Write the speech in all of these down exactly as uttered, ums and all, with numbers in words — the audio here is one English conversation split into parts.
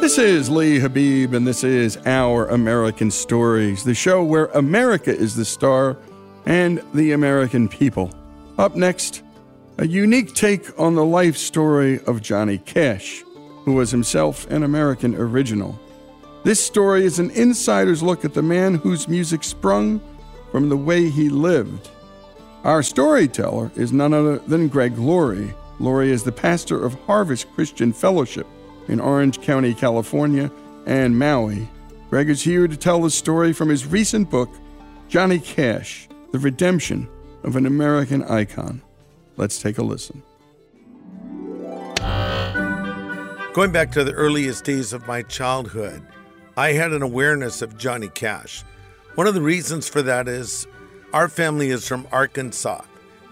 This is Lee Habib, and this is Our American Stories, the show where America is the star and the American people. Up next, a unique take on the life story of Johnny Cash, who was himself an American original. This story is an insider's look at the man whose music sprung from the way he lived. Our storyteller is none other than Greg Laurie. Laurie is the pastor of Harvest Christian Fellowship in Orange County, California, and Maui. Greg is here to tell the story from his recent book, Johnny Cash, The Redemption of an American Icon. Let's take a listen. Going back to the earliest days of my childhood, I had an awareness of Johnny Cash. One of the reasons for that is our family is from Arkansas,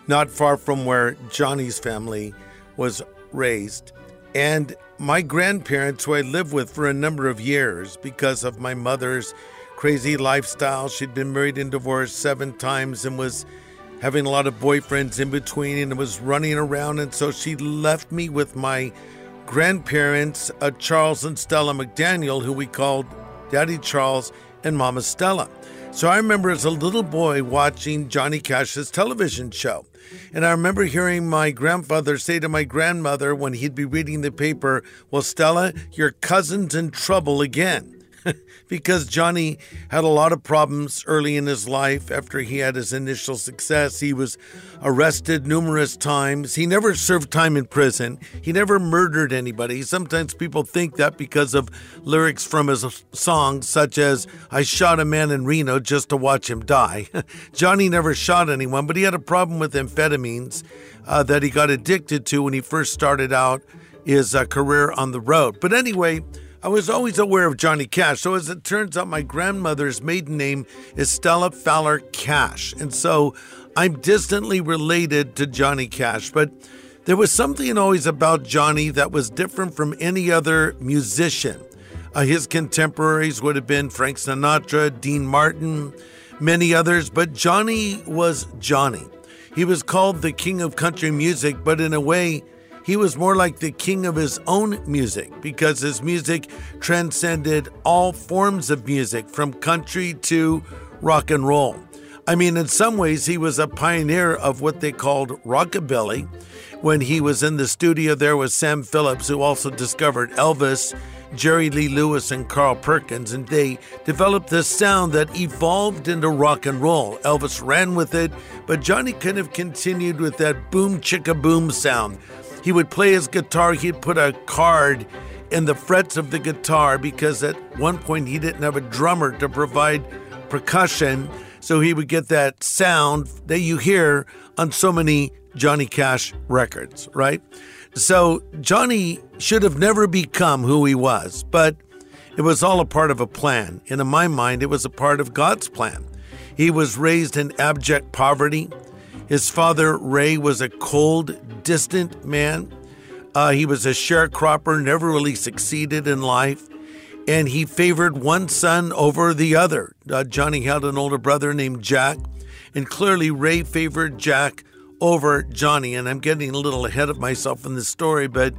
not far from where Johnny's family was raised, and my grandparents, who I lived with for a number of years because of my mother's crazy lifestyle. She'd been married and divorced seven times and was having a lot of boyfriends in between and was running around. And so she left me with my grandparents, uh, Charles and Stella McDaniel, who we called Daddy Charles and Mama Stella. So I remember as a little boy watching Johnny Cash's television show. And I remember hearing my grandfather say to my grandmother when he'd be reading the paper, "Well, Stella, your cousin's in trouble again." Because Johnny had a lot of problems early in his life. After he had his initial success, he was arrested numerous times. He never served time in prison. He never murdered anybody. Sometimes people think that because of lyrics from his songs, such as, "I shot a man in Reno just to watch him die." Johnny never shot anyone, but he had a problem with amphetamines uh, that he got addicted to when he first started out his uh, career on the road. But anyway, I was always aware of Johnny Cash. So as it turns out, my grandmother's maiden name is Stella Fowler Cash. And so I'm distantly related to Johnny Cash. But there was something always about Johnny that was different from any other musician. Uh, his contemporaries would have been Frank Sinatra, Dean Martin, many others, but Johnny was Johnny. He was called the king of country music, but in a way, he was more like the king of his own music because his music transcended all forms of music, from country to rock and roll. I mean, in some ways, he was a pioneer of what they called rockabilly. When he was in the studio there with Sam Phillips, who also discovered Elvis, Jerry Lee Lewis, and Carl Perkins, and they developed this sound that evolved into rock and roll. Elvis ran with it, but Johnny kind of continued with that boom chicka boom sound. He would play his guitar, he'd put a card in the frets of the guitar because at one point he didn't have a drummer to provide percussion, so he would get that sound that you hear on so many Johnny Cash records, right? So Johnny should have never become who he was, but it was all a part of a plan. And in my mind, it was a part of God's plan. He was raised in abject poverty. His father, Ray, was a cold, distant man. Uh, he was a sharecropper, never really succeeded in life. And he favored one son over the other. Uh, Johnny had an older brother named Jack. And clearly, Ray favored Jack over Johnny, and I'm getting a little ahead of myself in this story, but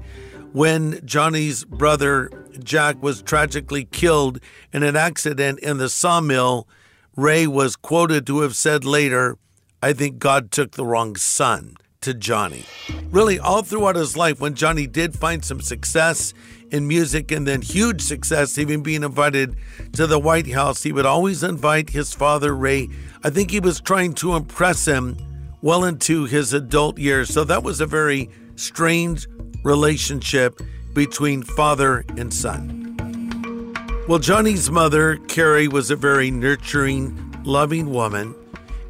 when Johnny's brother Jack was tragically killed in an accident in the sawmill, Ray was quoted to have said later, "I think God took the wrong son," to Johnny. Really, all throughout his life, when Johnny did find some success in music and then huge success, even being invited to the White House, he would always invite his father, Ray. I think he was trying to impress him well into his adult years. So that was a very strange relationship between father and son. Well, Johnny's mother, Carrie, was a very nurturing, loving woman.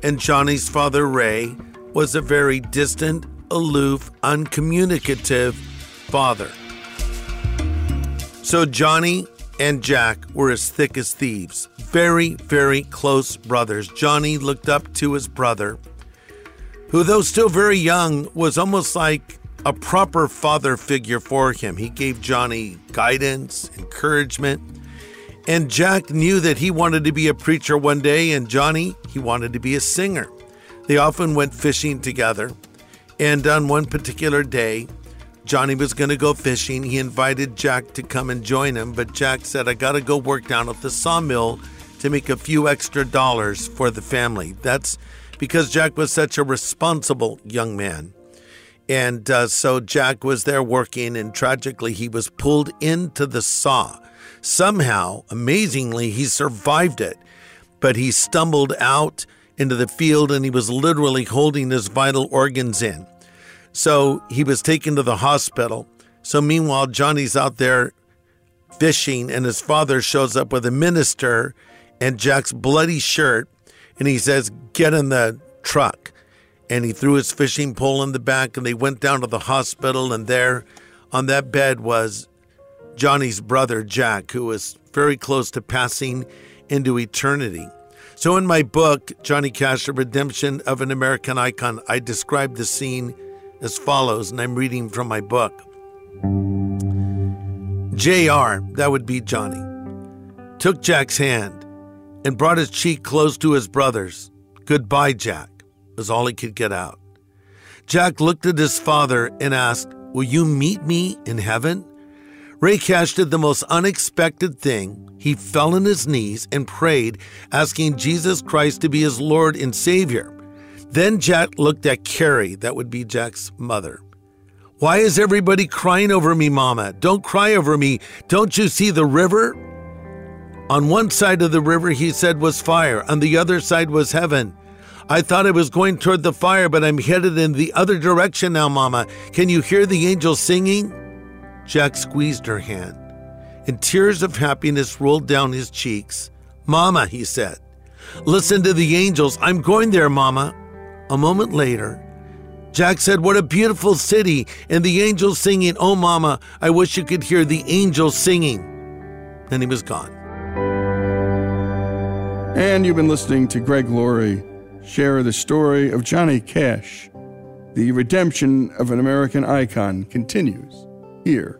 And Johnny's father, Ray, was a very distant, aloof, uncommunicative father. So Johnny and Jack were as thick as thieves. Very, very close brothers. Johnny looked up to his brother, who, though still very young, was almost like a proper father figure for him. He gave Johnny guidance, encouragement, and Jack knew that he wanted to be a preacher one day, and Johnny, he wanted to be a singer. They often went fishing together, and on one particular day, Johnny was going to go fishing. He invited Jack to come and join him, but Jack said, "I got to go work down at the sawmill to make a few extra dollars for the family." That's because Jack was such a responsible young man. And uh, so Jack was there working, and tragically, he was pulled into the saw. Somehow, amazingly, he survived it, but he stumbled out into the field, and he was literally holding his vital organs in. So he was taken to the hospital. So meanwhile, Johnny's out there fishing, and his father shows up with a minister and Jack's bloody shirt, and he says, "Get in the truck." And he threw his fishing pole in the back, and they went down to the hospital, and there on that bed was Johnny's brother, Jack, who was very close to passing into eternity. So in my book, Johnny Cash, A Redemption of an American Icon, I describe the scene as follows, and I'm reading from my book. J R, that would be Johnny, took Jack's hand and brought his cheek close to his brother's. "Goodbye, Jack," was all he could get out. Jack looked at his father and asked, "Will you meet me in heaven?" Ray Cash did the most unexpected thing. He fell on his knees and prayed, asking Jesus Christ to be his Lord and Savior. Then Jack looked at Carrie, that would be Jack's mother. "Why is everybody crying over me, Mama? Don't cry over me. Don't you see the river?" On one side of the river, he said, was fire. On the other side was heaven. "I thought I was going toward the fire, but I'm headed in the other direction now, Mama. Can you hear the angels singing?" Jack squeezed her hand, and tears of happiness rolled down his cheeks. "Mama," he said, "listen to the angels. I'm going there, Mama." A moment later, Jack said, "What a beautiful city, and the angels singing. Oh, Mama, I wish you could hear the angels singing." Then he was gone. And you've been listening to Greg Laurie share the story of Johnny Cash. The Redemption of an American Icon continues here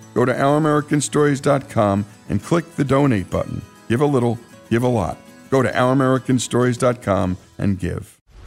go to our american stories dot com and click the donate button. Give a little, give a lot. Go to our american stories dot com and give.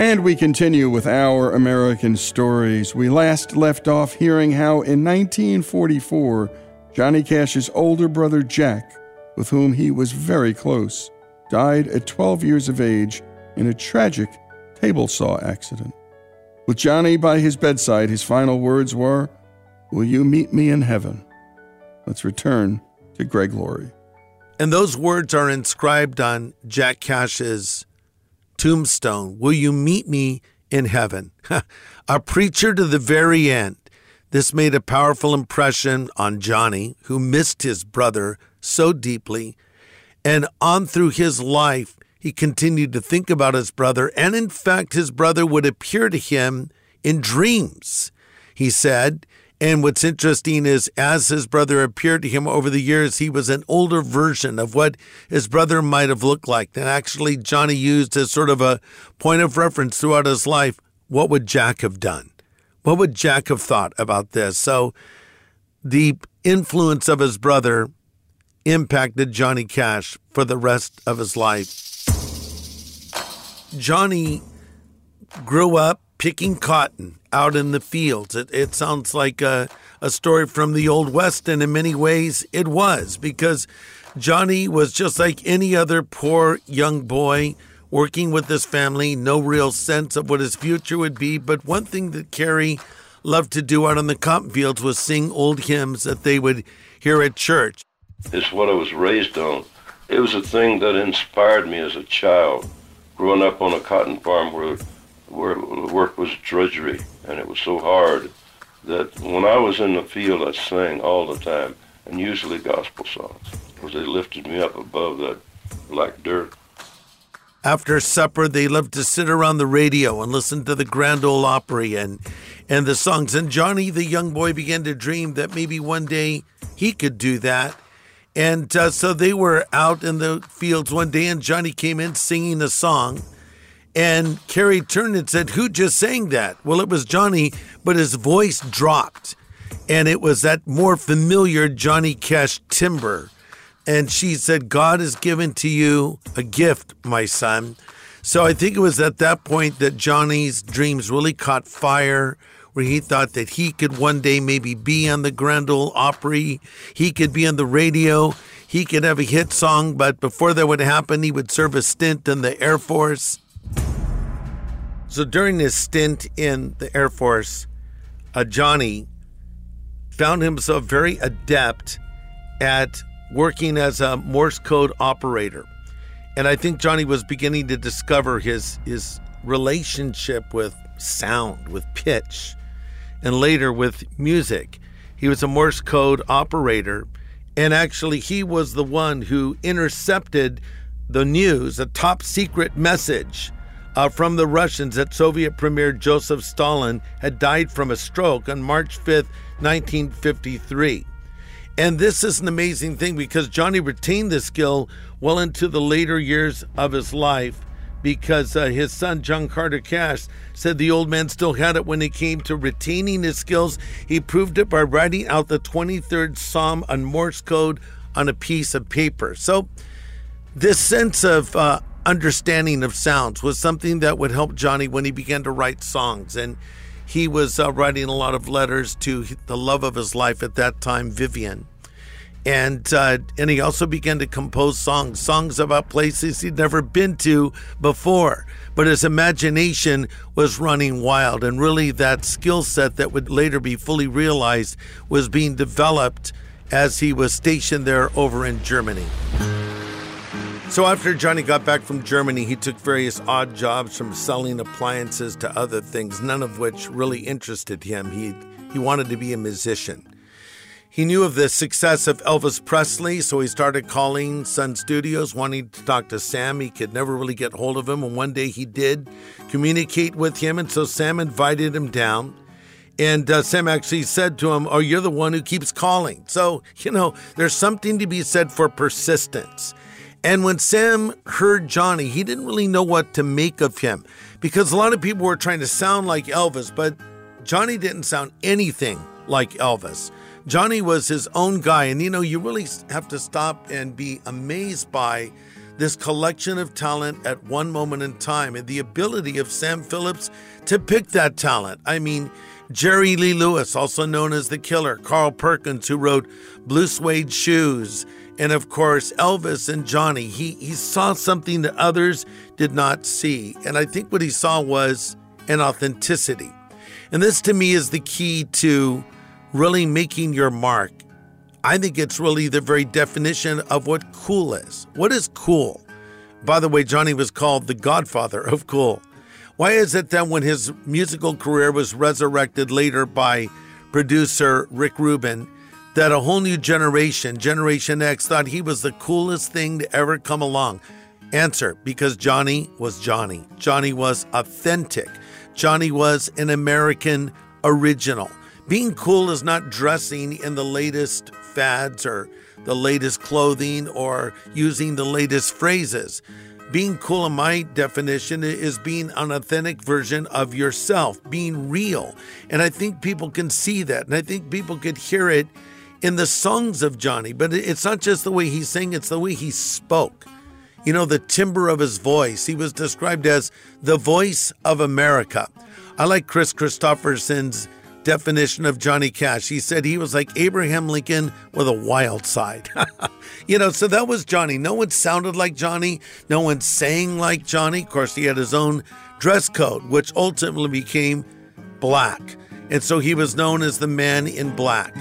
And we continue with Our American Stories. We last left off hearing how in nineteen forty-four, Johnny Cash's older brother Jack, with whom he was very close, died at twelve years of age in a tragic table saw accident. With Johnny by his bedside, his final words were, "Will you meet me in heaven?" Let's return to Greg Laurie. And those words are inscribed on Jack Cash's tombstone. Will you meet me in heaven? A preacher to the very end. This made a powerful impression on Johnny, who missed his brother so deeply. And on through his life, he continued to think about his brother. And in fact, his brother would appear to him in dreams. he said. And what's interesting is, as his brother appeared to him over the years, he was an older version of what his brother might have looked like. And actually, Johnny used as sort of a point of reference throughout his life, what would Jack have done? What would Jack have thought about this? So the influence of his brother impacted Johnny Cash for the rest of his life. Johnny grew up picking cotton out in the fields. It, it sounds like a, a story from the Old West, and in many ways it was, because Johnny was just like any other poor young boy working with his family, no real sense of what his future would be. But one thing that Carrie loved to do out on the cotton fields was sing old hymns that they would hear at church. It's what I was raised on. It was a thing that inspired me as a child, growing up on a cotton farm where where the work was drudgery, and it was so hard that when I was in the field, I sang all the time, and usually gospel songs, because they lifted me up above that black dirt. After supper, they loved to sit around the radio and listen to the Grand Ole Opry and, and the songs. And Johnny, the young boy, began to dream that maybe one day he could do that. And uh, so they were out in the fields one day, and Johnny came in singing a song. And Carrie turned and said, "Who just sang that?" Well, it was Johnny, but his voice dropped. And it was that more familiar Johnny Cash timbre. And she said, "God has given to you a gift, my son." So I think it was at that point that Johnny's dreams really caught fire, where he thought that he could one day maybe be on the Grand Ole Opry. He could be on the radio. He could have a hit song. But before that would happen, he would serve a stint in the Air Force. So during his stint in the Air Force, uh, Johnny found himself very adept at working as a Morse code operator. And I think Johnny was beginning to discover his, his relationship with sound, with pitch, and later with music. He was a Morse code operator. And actually, he was the one who intercepted the news, a top secret message Uh, from the Russians that Soviet Premier Joseph Stalin had died from a stroke on March fifth, nineteen fifty-three. And this is an amazing thing, because Johnny retained this skill well into the later years of his life, because uh, his son, June Carter Cash, said the old man still had it when it came to retaining his skills. He proved it by writing out the twenty-third Psalm on Morse code on a piece of paper. So this sense of uh, understanding of sounds was something that would help Johnny when he began to write songs. And he was uh, writing a lot of letters to the love of his life at that time, Vivian. And uh, and he also began to compose songs, songs about places he'd never been to before. But his imagination was running wild. And really that skill set that would later be fully realized was being developed as he was stationed there over in Germany. So after Johnny got back from Germany, he took various odd jobs, from selling appliances to other things, none of which really interested him. He he wanted to be a musician. He knew of the success of Elvis Presley, so he started calling Sun Studios, wanting to talk to Sam. He could never really get hold of him, and one day he did communicate with him, and so Sam invited him down. And uh, Sam actually said to him, "Oh, you're the one who keeps calling." So, you know, there's something to be said for persistence. And when Sam heard Johnny, he didn't really know what to make of him, because a lot of people were trying to sound like Elvis, but Johnny didn't sound anything like Elvis. Johnny was his own guy. And, you know, you really have to stop and be amazed by this collection of talent at one moment in time, and the ability of Sam Phillips to pick that talent. I mean, Jerry Lee Lewis, also known as The Killer, Carl Perkins, who wrote Blue Suede Shoes, and of course, Elvis and Johnny, he, he saw something that others did not see. And I think what he saw was an authenticity. And this to me is the key to really making your mark. I think it's really the very definition of what cool is. What is cool? By the way, Johnny was called the Godfather of cool. Why is it that when his musical career was resurrected later by producer Rick Rubin, that a whole new generation, Generation X, thought he was the coolest thing to ever come along? Answer, because Johnny was Johnny. Johnny was authentic. Johnny was an American original. Being cool is not dressing in the latest fads or the latest clothing or using the latest phrases. Being cool, in my definition, is being an authentic version of yourself, being real. And I think people can see that. And I think people could hear it in the songs of Johnny. But it's not just the way he sang, it's the way he spoke. You know, the timbre of his voice. He was described as the voice of America. I like Chris Christopherson's definition of Johnny Cash. He said he was like Abraham Lincoln with a wild side. You know, so that was Johnny. No one sounded like Johnny. No one sang like Johnny. Of course, he had his own dress code, which ultimately became black. And so he was known as the Man in Black.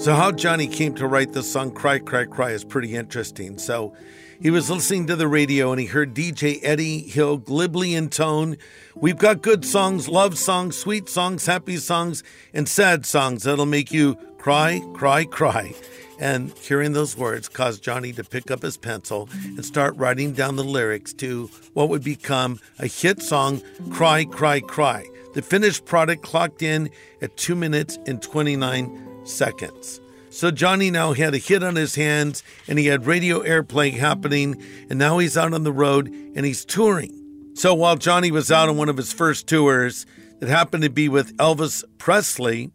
So how Johnny came to write the song Cry, Cry, Cry is pretty interesting. So he was listening to the radio and he heard D J Eddie Hill glibly intone, "We've got good songs, love songs, sweet songs, happy songs, and sad songs that'll make you cry, cry, cry." And hearing those words caused Johnny to pick up his pencil and start writing down the lyrics to what would become a hit song, Cry, Cry, Cry. The finished product clocked in at two minutes and twenty-nine seconds. So Johnny now had a hit on his hands and he had radio airplay happening, and now he's out on the road and he's touring. So while Johnny was out on one of his first tours that happened to be with Elvis Presley,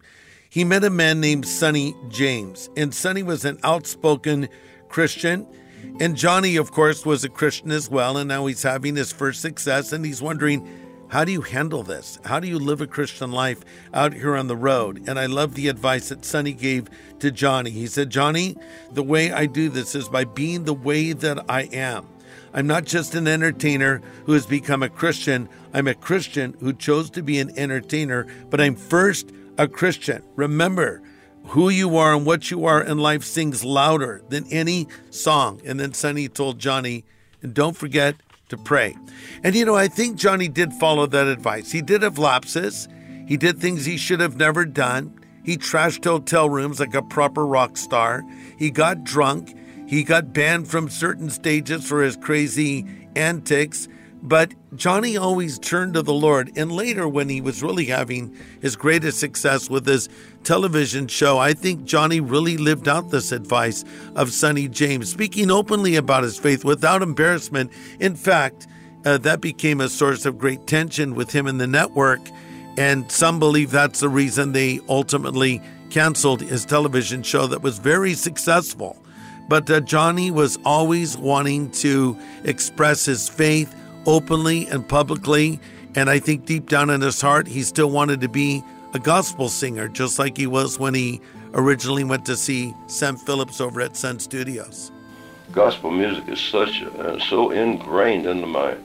he met a man named Sonny James. And Sonny was an outspoken Christian. And Johnny, of course, was a Christian as well. And now he's having his first success and he's wondering, how do you handle this? How do you live a Christian life out here on the road? And I love the advice that Sonny gave to Johnny. He said, "Johnny, the way I do this is by being the way that I am. I'm not just an entertainer who has become a Christian. I'm a Christian who chose to be an entertainer, but I'm first a Christian. Remember, who you are and what you are in life sings louder than any song." And then Sonny told Johnny, "And don't forget to pray." And, you know, I think Johnny did follow that advice. He did have lapses. He did things he should have never done. He trashed hotel rooms like a proper rock star. He got drunk. He got banned from certain stages for his crazy antics. But Johnny always turned to the Lord. And later, when he was really having his greatest success with his television show, I think Johnny really lived out this advice of Sonny James, speaking openly about his faith without embarrassment. In fact, uh, that became a source of great tension with him and the network. And some believe that's the reason they ultimately canceled his television show that was very successful. But uh, Johnny was always wanting to express his faith openly and publicly, and I think deep down in his heart, he still wanted to be a gospel singer, just like he was when he originally went to see Sam Phillips over at Sun Studios. Gospel music is such uh, so ingrained into my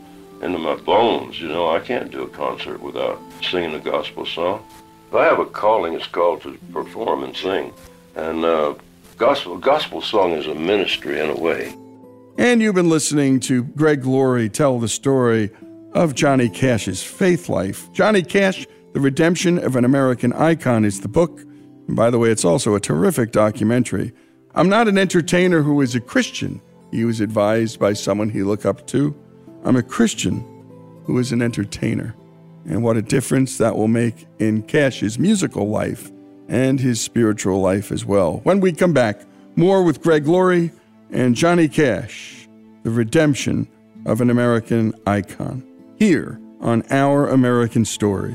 into my bones. You know, I can't do a concert without singing a gospel song. If I have a calling, it's called to perform and sing, and uh, gospel gospel song is a ministry in a way. And you've been listening to Greg Laurie tell the story of Johnny Cash's faith life. Johnny Cash, The Redemption of an American Icon is the book. And by the way, it's also a terrific documentary. I'm not an entertainer who is a Christian. He was advised by someone he looked up to. I'm a Christian who is an entertainer. And what a difference that will make in Cash's musical life and his spiritual life as well. When we come back, more with Greg Laurie and Johnny Cash, The Redemption of an American Icon, here on Our American Stories.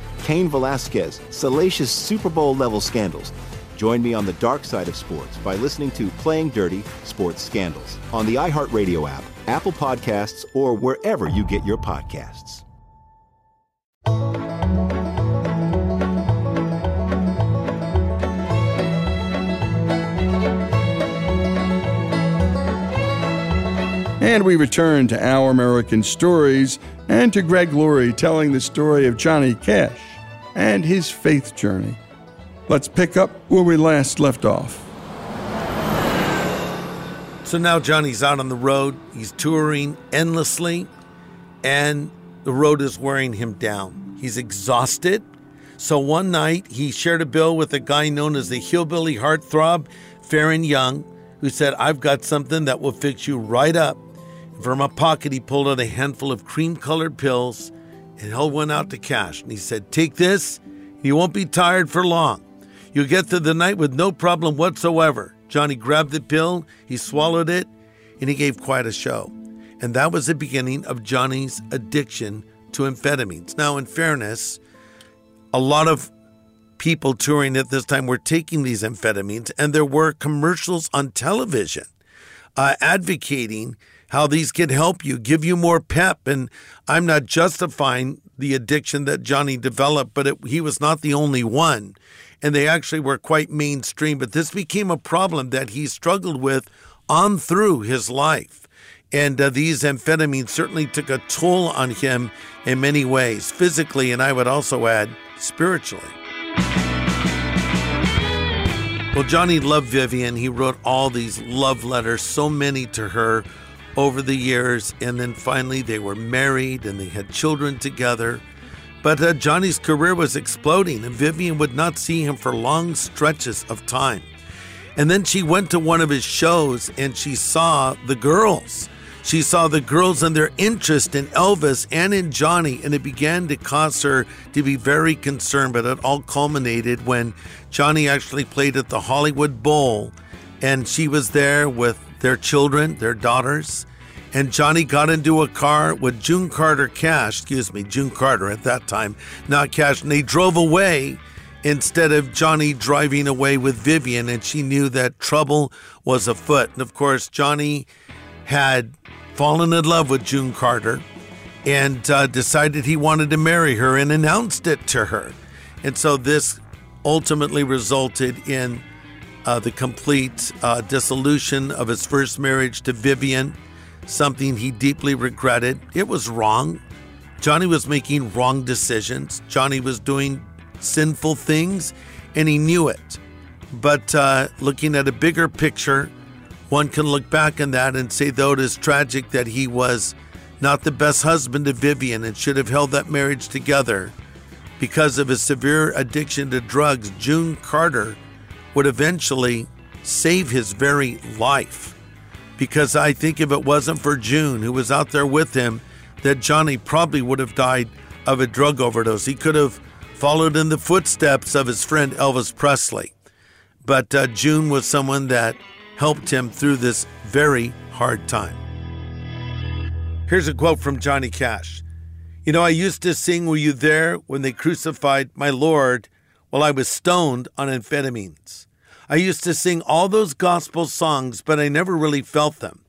Cain Velasquez, salacious Super Bowl-level scandals. Join me on the dark side of sports by listening to Playing Dirty, Sports Scandals on the iHeartRadio app, Apple Podcasts, or wherever you get your podcasts. And we return to Our American Stories and to Greg Laurie telling the story of Johnny Cash and his faith journey. Let's pick up where we last left off. So now Johnny's out on the road. He's touring endlessly, and the road is wearing him down. He's exhausted. So one night, he shared a bill with a guy known as the hillbilly heartthrob, Farron Young, who said, I've got something that will fix you right up. From a pocket, he pulled out a handful of cream-colored pills and held one out to Cash. And he said, take this. You won't be tired for long. You'll get through the night with no problem whatsoever. Johnny grabbed the pill, he swallowed it, and he gave quite a show. And that was the beginning of Johnny's addiction to amphetamines. Now, in fairness, a lot of people touring at this time were taking these amphetamines, and there were commercials on television uh, advocating how these could help you, give you more pep. And I'm not justifying the addiction that Johnny developed, but it, he was not the only one. And they actually were quite mainstream. But this became a problem that he struggled with on through his life. And uh, these amphetamines certainly took a toll on him in many ways, physically, and I would also add, spiritually. Well, Johnny loved Vivian. He wrote all these love letters, so many to her, over the years, and then finally they were married and they had children together. But uh, Johnny's career was exploding, and Vivian would not see him for long stretches of time. And then she went to one of his shows and she saw the girls. She saw the girls and their interest in Elvis and in Johnny, and it began to cause her to be very concerned, but it all culminated when Johnny actually played at the Hollywood Bowl, and she was there with their children, their daughters, and Johnny got into a car with June Carter Cash, excuse me, June Carter at that time, not Cash, and they drove away instead of Johnny driving away with Vivian, and she knew that trouble was afoot. And of course, Johnny had fallen in love with June Carter and uh, decided he wanted to marry her and announced it to her. And so this ultimately resulted in uh, the complete uh, dissolution of his first marriage to Vivian, something he deeply regretted. It was wrong. Johnny was making wrong decisions. Johnny was doing sinful things, and he knew it. But uh, looking at a bigger picture, one can look back on that and say, though it is tragic that he was not the best husband to Vivian and should have held that marriage together, because of his severe addiction to drugs, June Carter would eventually save his very life. Because I think if it wasn't for June, who was out there with him, that Johnny probably would have died of a drug overdose. He could have followed in the footsteps of his friend Elvis Presley. But uh, June was someone that helped him through this very hard time. Here's a quote from Johnny Cash. You know, I used to sing, were you there when they crucified my Lord while I was stoned on amphetamines? I used to sing all those gospel songs, but I never really felt them.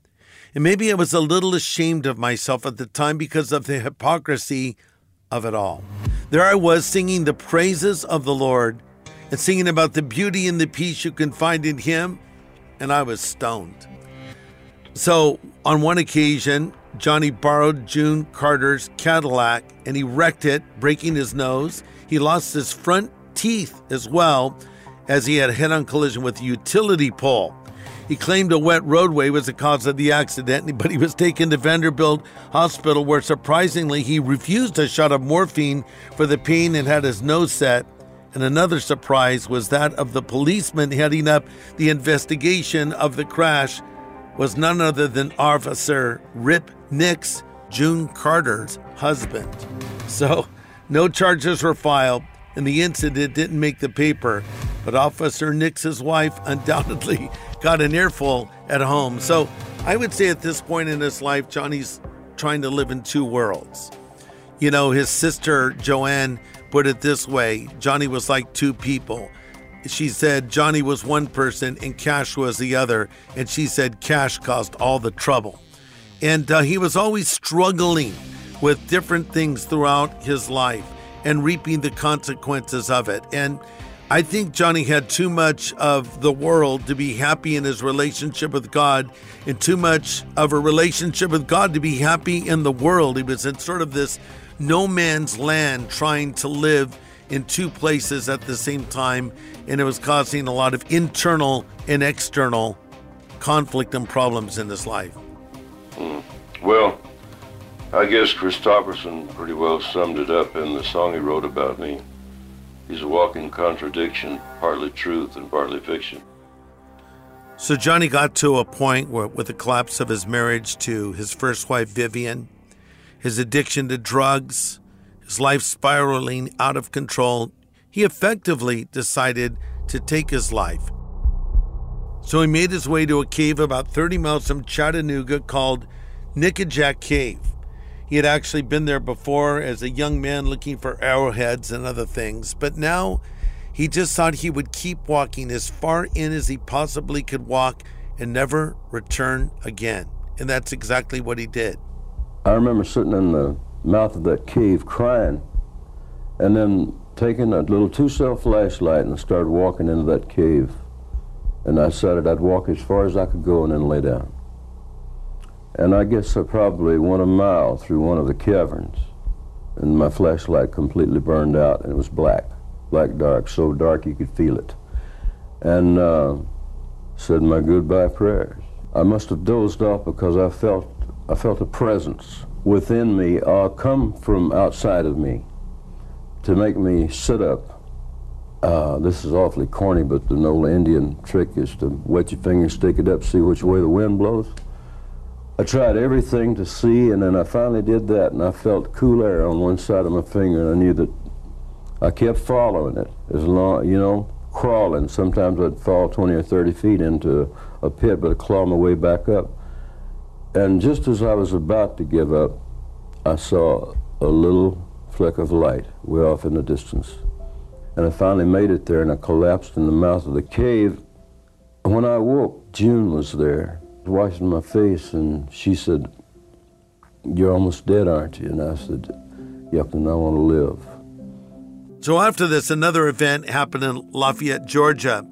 And maybe I was a little ashamed of myself at the time because of the hypocrisy of it all. There I was singing the praises of the Lord and singing about the beauty and the peace you can find in him, and I was stoned. So on one occasion, Johnny borrowed June Carter's Cadillac and he wrecked it, breaking his nose. He lost his front teeth as well, as he had a head-on collision with a utility pole. He claimed a wet roadway was the cause of the accident, but he was taken to Vanderbilt Hospital, where surprisingly he refused a shot of morphine for the pain and had his nose set. And another surprise was that of the policeman heading up the investigation of the crash was none other than Officer Rip Nix, June Carter's husband. So no charges were filed, and the incident didn't make the paper. But Officer Nix's wife undoubtedly got an earful at home. So I would say at this point in his life, Johnny's trying to live in two worlds. You know, his sister Joanne put it this way. Johnny was like two people. She said Johnny was one person and Cash was the other. And she said Cash caused all the trouble. And uh, he was always struggling with different things throughout his life and reaping the consequences of it. And I think Johnny had too much of the world to be happy in his relationship with God and too much of a relationship with God to be happy in the world. He was in sort of this no man's land trying to live in two places at the same time, and it was causing a lot of internal and external conflict and problems in his life. Hmm. Well, I guess Christopherson pretty well summed it up in the song he wrote about me. He's a walking contradiction, partly truth and partly fiction. So Johnny got to a point where, with the collapse of his marriage to his first wife, Vivian, his addiction to drugs, his life spiraling out of control, he effectively decided to take his life. So he made his way to a cave about thirty miles from Chattanooga called Nickajack Cave. He had actually been there before as a young man looking for arrowheads and other things, but now he just thought he would keep walking as far in as he possibly could walk and never return again. And that's exactly what he did. I remember sitting in the mouth of that cave crying, and then taking a little two-cell flashlight and started walking into that cave. And I decided I'd walk as far as I could go and then lay down. And I guess I probably went a mile through one of the caverns, and my flashlight completely burned out, and it was black, black dark, so dark you could feel it. And uh, said my goodbye prayers. I must have dozed off because I felt I felt a presence within me, or uh, come from outside of me, to make me sit up. Uh, this is awfully corny, but the old Indian trick is to wet your fingers, stick it up, see which way the wind blows. I tried everything to see, and then I finally did that, and I felt cool air on one side of my finger, and I knew that I kept following it as long, you know, crawling. Sometimes I'd fall twenty or thirty feet into a pit, but I'd claw my way back up. And just as I was about to give up, I saw a little fleck of light way off in the distance. And I finally made it there, and I collapsed in the mouth of the cave. When I woke, June was there. washing my face, and she said, "You're almost dead, aren't you?" And I said, "Yep, and I want to live." So after this, another event happened in Lafayette, Georgia.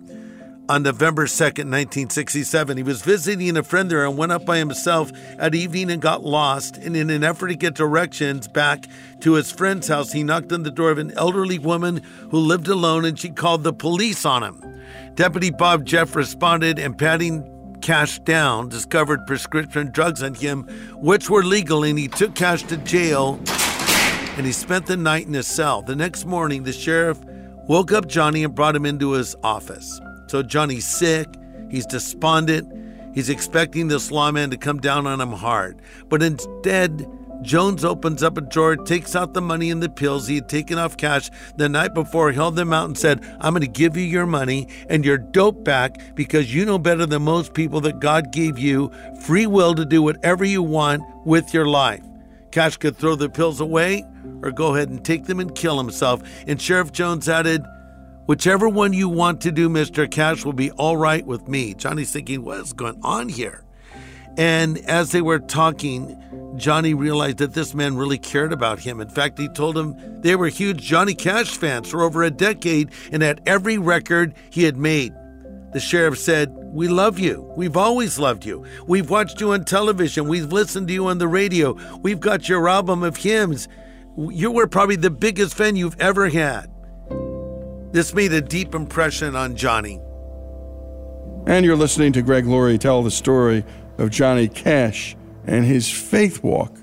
On November second, nineteen sixty-seven, he was visiting a friend there and went up by himself at evening and got lost. And in an effort to get directions back to his friend's house, he knocked on the door of an elderly woman who lived alone, and she called the police on him. Deputy Bob Jeff responded and, patting Cash down, discovered prescription drugs on him, which were legal, and he took Cash to jail, and he spent the night in his cell. The next morning, the sheriff woke up Johnny and brought him into his office. So Johnny's sick, he's despondent, he's expecting this lawman to come down on him hard. But instead, Jones opens up a drawer, takes out the money and the pills he had taken off Cash the night before, held them out and said, "I'm going to give you your money and your dope back because you know better than most people that God gave you free will to do whatever you want with your life." Cash could throw the pills away or go ahead and take them and kill himself. And Sheriff Jones added, "Whichever one you want to do, Mister Cash, will be all right with me." Johnny's thinking, what is going on here? And as they were talking, Johnny realized that this man really cared about him. In fact, he told him they were huge Johnny Cash fans for over a decade and had every record he had made. The sheriff said, "We love you. We've always loved you. We've watched you on television. We've listened to you on the radio. We've got your album of hymns. You were probably the biggest fan you've ever had." This made a deep impression on Johnny. And you're listening to Greg Laurie tell the story of Johnny Cash and his faith walk.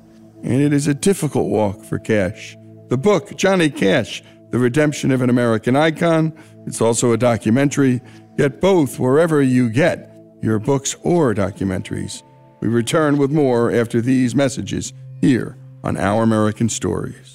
And it is a difficult walk for Cash. The book, Johnny Cash, The Redemption of an American Icon. It's also a documentary. Get both wherever you get your books or documentaries. We return with more after these messages here on Our American Stories.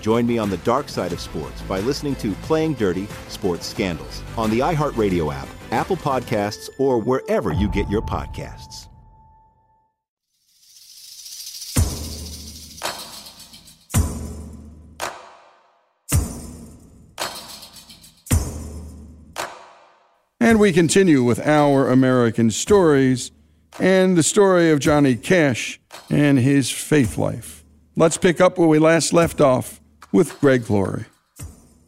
Join me on the dark side of sports by listening to Playing Dirty Sports Scandals on the iHeartRadio app, Apple Podcasts, or wherever you get your podcasts. And we continue with Our American Stories and the story of Johnny Cash and his faith life. Let's pick up where we last left off with Greg Laurie.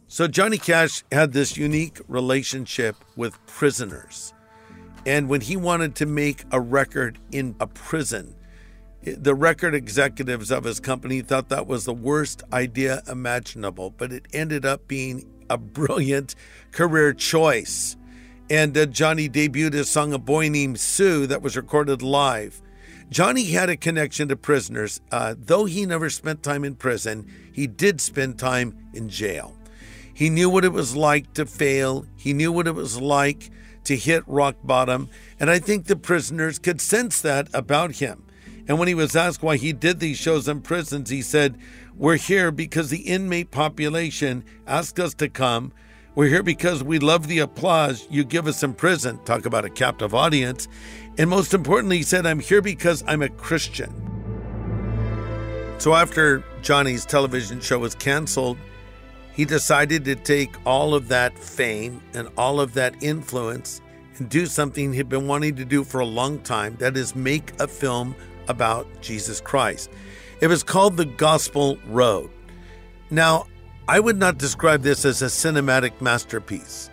So Johnny Cash had this unique relationship with prisoners. And when he wanted to make a record in a prison, the record executives of his company thought that was the worst idea imaginable, but it ended up being a brilliant career choice. And uh, Johnny debuted his song, A Boy Named Sue, that was recorded live. Johnny had a connection to prisoners. Uh, though he never spent time in prison, he did spend time in jail. He knew what it was like to fail. He knew what it was like to hit rock bottom. And I think the prisoners could sense that about him. And when he was asked why he did these shows in prisons, he said, "We're here because the inmate population asked us to come. We're here because we love the applause you give us in prison." Talk about a captive audience. And most importantly, he said, "I'm here because I'm a Christian." So after Johnny's television show was canceled, he decided to take all of that fame and all of that influence and do something he'd been wanting to do for a long time, that is, make a film about Jesus Christ. It was called The Gospel Road. Now, I would not describe this as a cinematic masterpiece,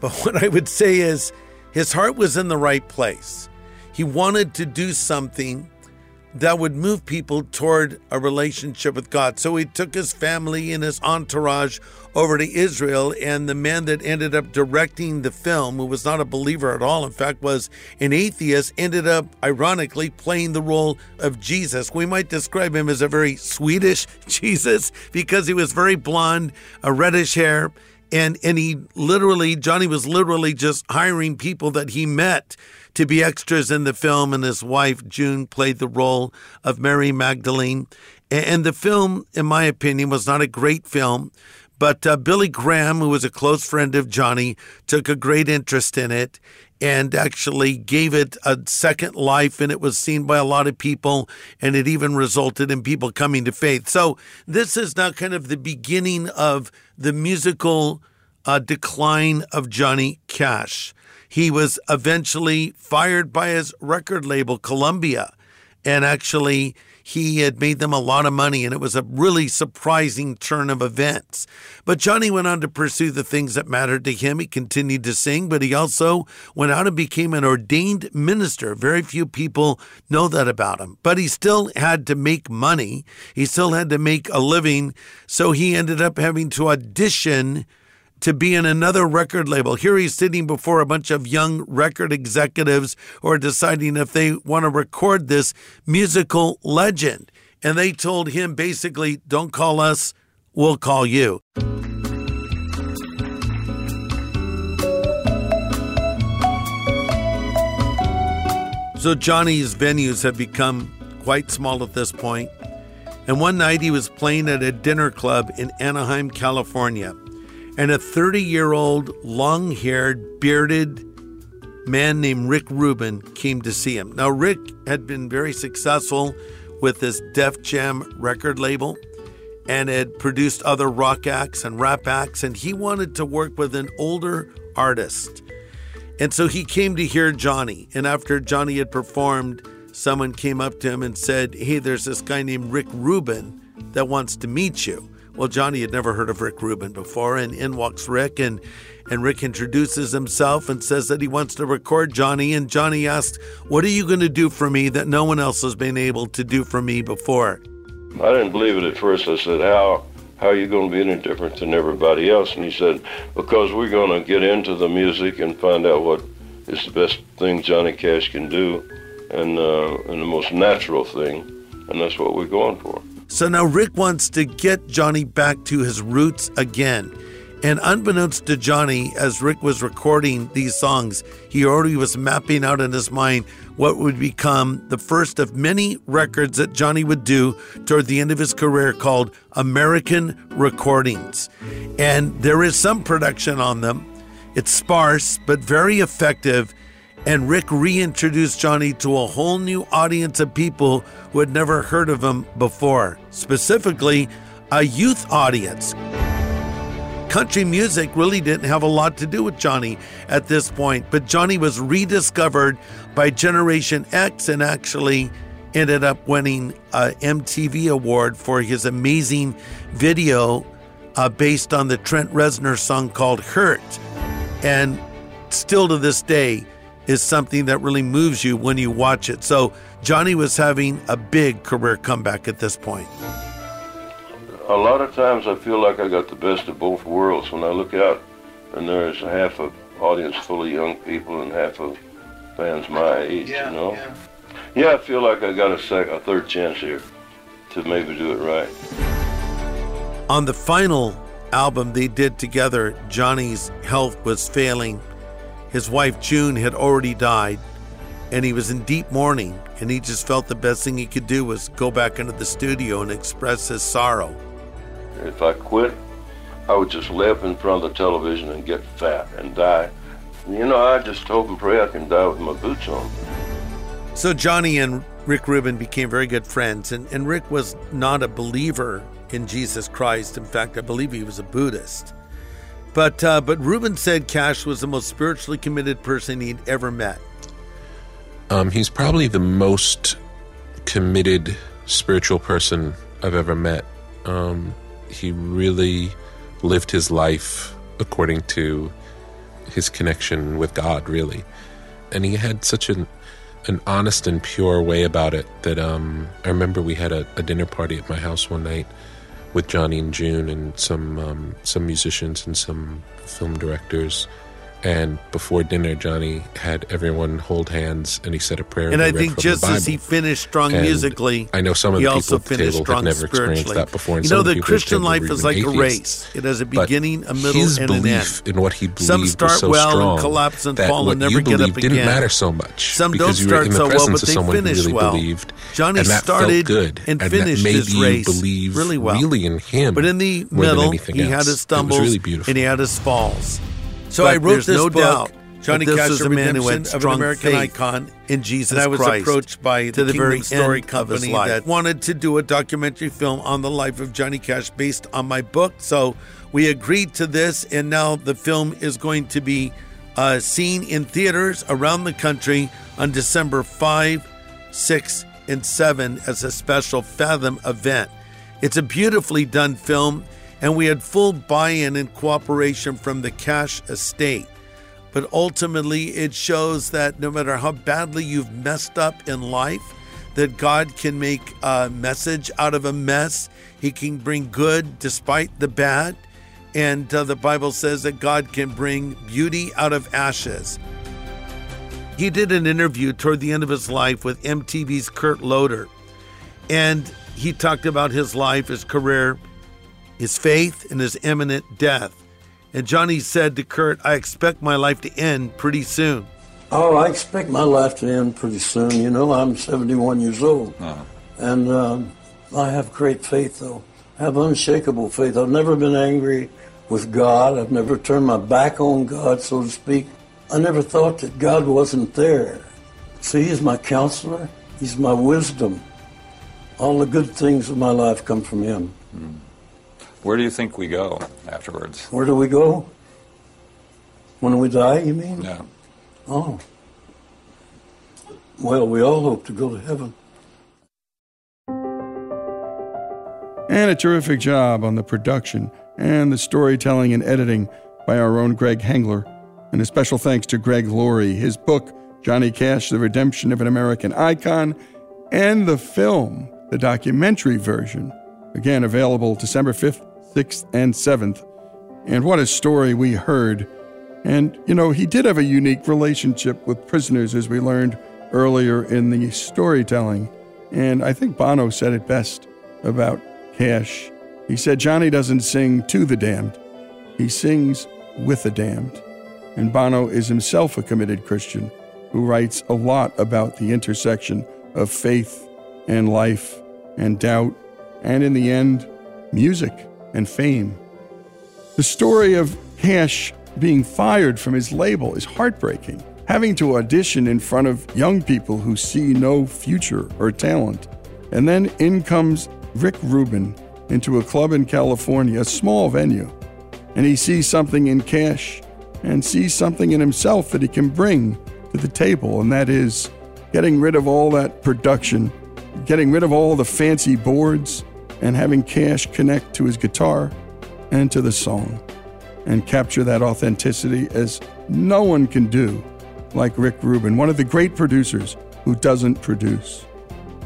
but what I would say is his heart was in the right place. He wanted to do something that would move people toward a relationship with God. So he took his family and his entourage over to Israel, and the man that ended up directing the film, who was not a believer at all, in fact, was an atheist, ended up, ironically, playing the role of Jesus. We might describe him as a very Swedish Jesus because he was very blonde, a reddish hair, and, and he literally, Johnny was literally just hiring people that he met to be extras in the film, and his wife, June, played the role of Mary Magdalene. And the film, in my opinion, was not a great film, but uh, Billy Graham, who was a close friend of Johnny, took a great interest in it and actually gave it a second life, and it was seen by a lot of people, and it even resulted in people coming to faith. So this is now kind of the beginning of the musical uh, decline of Johnny Cash. He was eventually fired by his record label, Columbia, and actually he had made them a lot of money, and it was a really surprising turn of events. But Johnny went on to pursue the things that mattered to him. He continued to sing, but he also went out and became an ordained minister. Very few people know that about him. But he still had to make money. He still had to make a living, so he ended up having to audition to be in another record label. Here he's sitting before a bunch of young record executives who are deciding if they want to record this musical legend. And they told him basically, "Don't call us, we'll call you." So Johnny's venues have become quite small at this point. And one night he was playing at a dinner club in Anaheim, California. And a thirty-year-old, long-haired, bearded man named Rick Rubin came to see him. Now, Rick had been very successful with this Def Jam record label and had produced other rock acts and rap acts, and he wanted to work with an older artist. And so he came to hear Johnny. And after Johnny had performed, someone came up to him and said, "Hey, there's this guy named Rick Rubin that wants to meet you." Well, Johnny had never heard of Rick Rubin before, and in walks Rick, and, and Rick introduces himself and says that he wants to record Johnny, and Johnny asks, "What are you going to do for me that no one else has been able to do for me before?" I didn't believe it at first. I said, how, how are you going to be any different than everybody else? And he said, because we're going to get into the music and find out what is the best thing Johnny Cash can do and, uh, and the most natural thing. And that's what we're going for. So now Rick wants to get Johnny back to his roots again. And unbeknownst to Johnny, as Rick was recording these songs, he already was mapping out in his mind what would become the first of many records that Johnny would do toward the end of his career, called American Recordings. And there is some production on them. It's sparse, but very effective. And Rick reintroduced Johnny to a whole new audience of people who had never heard of him before, specifically a youth audience. Country music really didn't have a lot to do with Johnny at this point, but Johnny was rediscovered by Generation X and actually ended up winning an M T V award for his amazing video uh, based on the Trent Reznor song called Hurt. And still to this day is something that really moves you when you watch it. So Johnny was having a big career comeback at this point. A lot of times I feel like I got the best of both worlds when I look out and there's half an audience full of young people and half of fans my age, yeah, you know? Yeah. yeah, I feel like I got a, sec- a third chance here to maybe do it right. On the final album they did together, Johnny's health was failing. His wife June had already died and he was in deep mourning, and he just felt the best thing he could do was go back into the studio and express his sorrow. If I quit, I would just lay up in front of the television and get fat and die. You know, I just hope and pray I can die with my boots on. So Johnny and Rick Rubin became very good friends, and, and Rick was not a believer in Jesus Christ. In fact, I believe he was a Buddhist. But, uh, but Rubin said Cash was the most spiritually committed person he'd ever met. Um, he's probably the most committed spiritual person I've ever met. Um, he really lived his life according to his connection with God, really. And he had such an, an honest and pure way about it that um, I remember we had a, a dinner party at my house one night with Johnny and June and some, um, some musicians and some film directors. And before dinner, Johnny had everyone hold hands and he said a prayer. And I think just as he finished strong musically, I know some of the people at the table have never experienced that before. You know, the Christian life is like a race. It has a beginning, a middle, and an end. His belief in what he believed was so strong. Some start well and collapse and fall and never get up again. That what you believed didn't matter so much. Some don't start so well, but they finish well. Johnny started and finished his race really well. Really in him. But in the middle, he had his stumbles and he had his falls. So but I wrote this no book. Doubt Johnny Cash is a man who went strong an American faith icon in Jesus and I was Christ approached by the, to the very story company that wanted to do a documentary film on the life of Johnny Cash based on my book. So we agreed to this, and now the film is going to be uh, seen in theaters around the country on December fifth, sixth, and seventh as a special Fathom event. It's a beautifully done film. And we had full buy-in and cooperation from the Cash estate. But ultimately, it shows that no matter how badly you've messed up in life, that God can make a message out of a mess. He can bring good despite the bad. And uh, the Bible says that God can bring beauty out of ashes. He did an interview toward the end of his life with M T V's Kurt Loder. And he talked about his life, his career, his faith, and his imminent death. And Johnny said to Kurt, I expect my life to end pretty soon. Oh, I expect my life to end pretty soon. You know, I'm seventy-one years old. Uh-huh. And um, I have great faith, though. I have unshakable faith. I've never been angry with God. I've never turned my back on God, so to speak. I never thought that God wasn't there. See, he's my counselor. He's my wisdom. All the good things of my life come from him. Mm. Where do you think we go afterwards? Where do we go? When we die, you mean? Yeah. Oh. Well, we all hope to go to heaven. And a terrific job on the production and the storytelling and editing by our own Greg Hengler. And a special thanks to Greg Laurie. His book, Johnny Cash, The Redemption of an American Icon, and the film the documentary version. Again, available December fifth, sixth, and seventh. And what a story we heard. And, you know, he did have a unique relationship with prisoners, as we learned earlier in the storytelling. And I think Bono said it best about Cash. He said, Johnny doesn't sing to the damned. He sings with the damned. And Bono is himself a committed Christian who writes a lot about the intersection of faith and life and doubt and, in the end, music and fame. The story of Cash being fired from his label is heartbreaking. Having to audition in front of young people who see no future or talent. And then in comes Rick Rubin into a club in California, a small venue. And he sees something in Cash and sees something in himself that he can bring to the table. And that is getting rid of all that production, getting rid of all the fancy boards, and having Cash connect to his guitar and to the song and capture that authenticity as no one can do. Like Rick Rubin, one of the great producers who doesn't produce.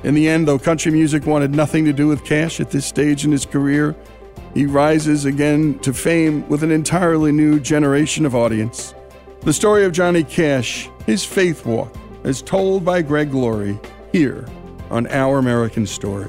In the end, though, country music wanted nothing to do with Cash at this stage in his career. He rises again to fame with an entirely new generation of audience. The story of Johnny Cash, his faith walk, as told by Greg Laurie here on Our American Stories.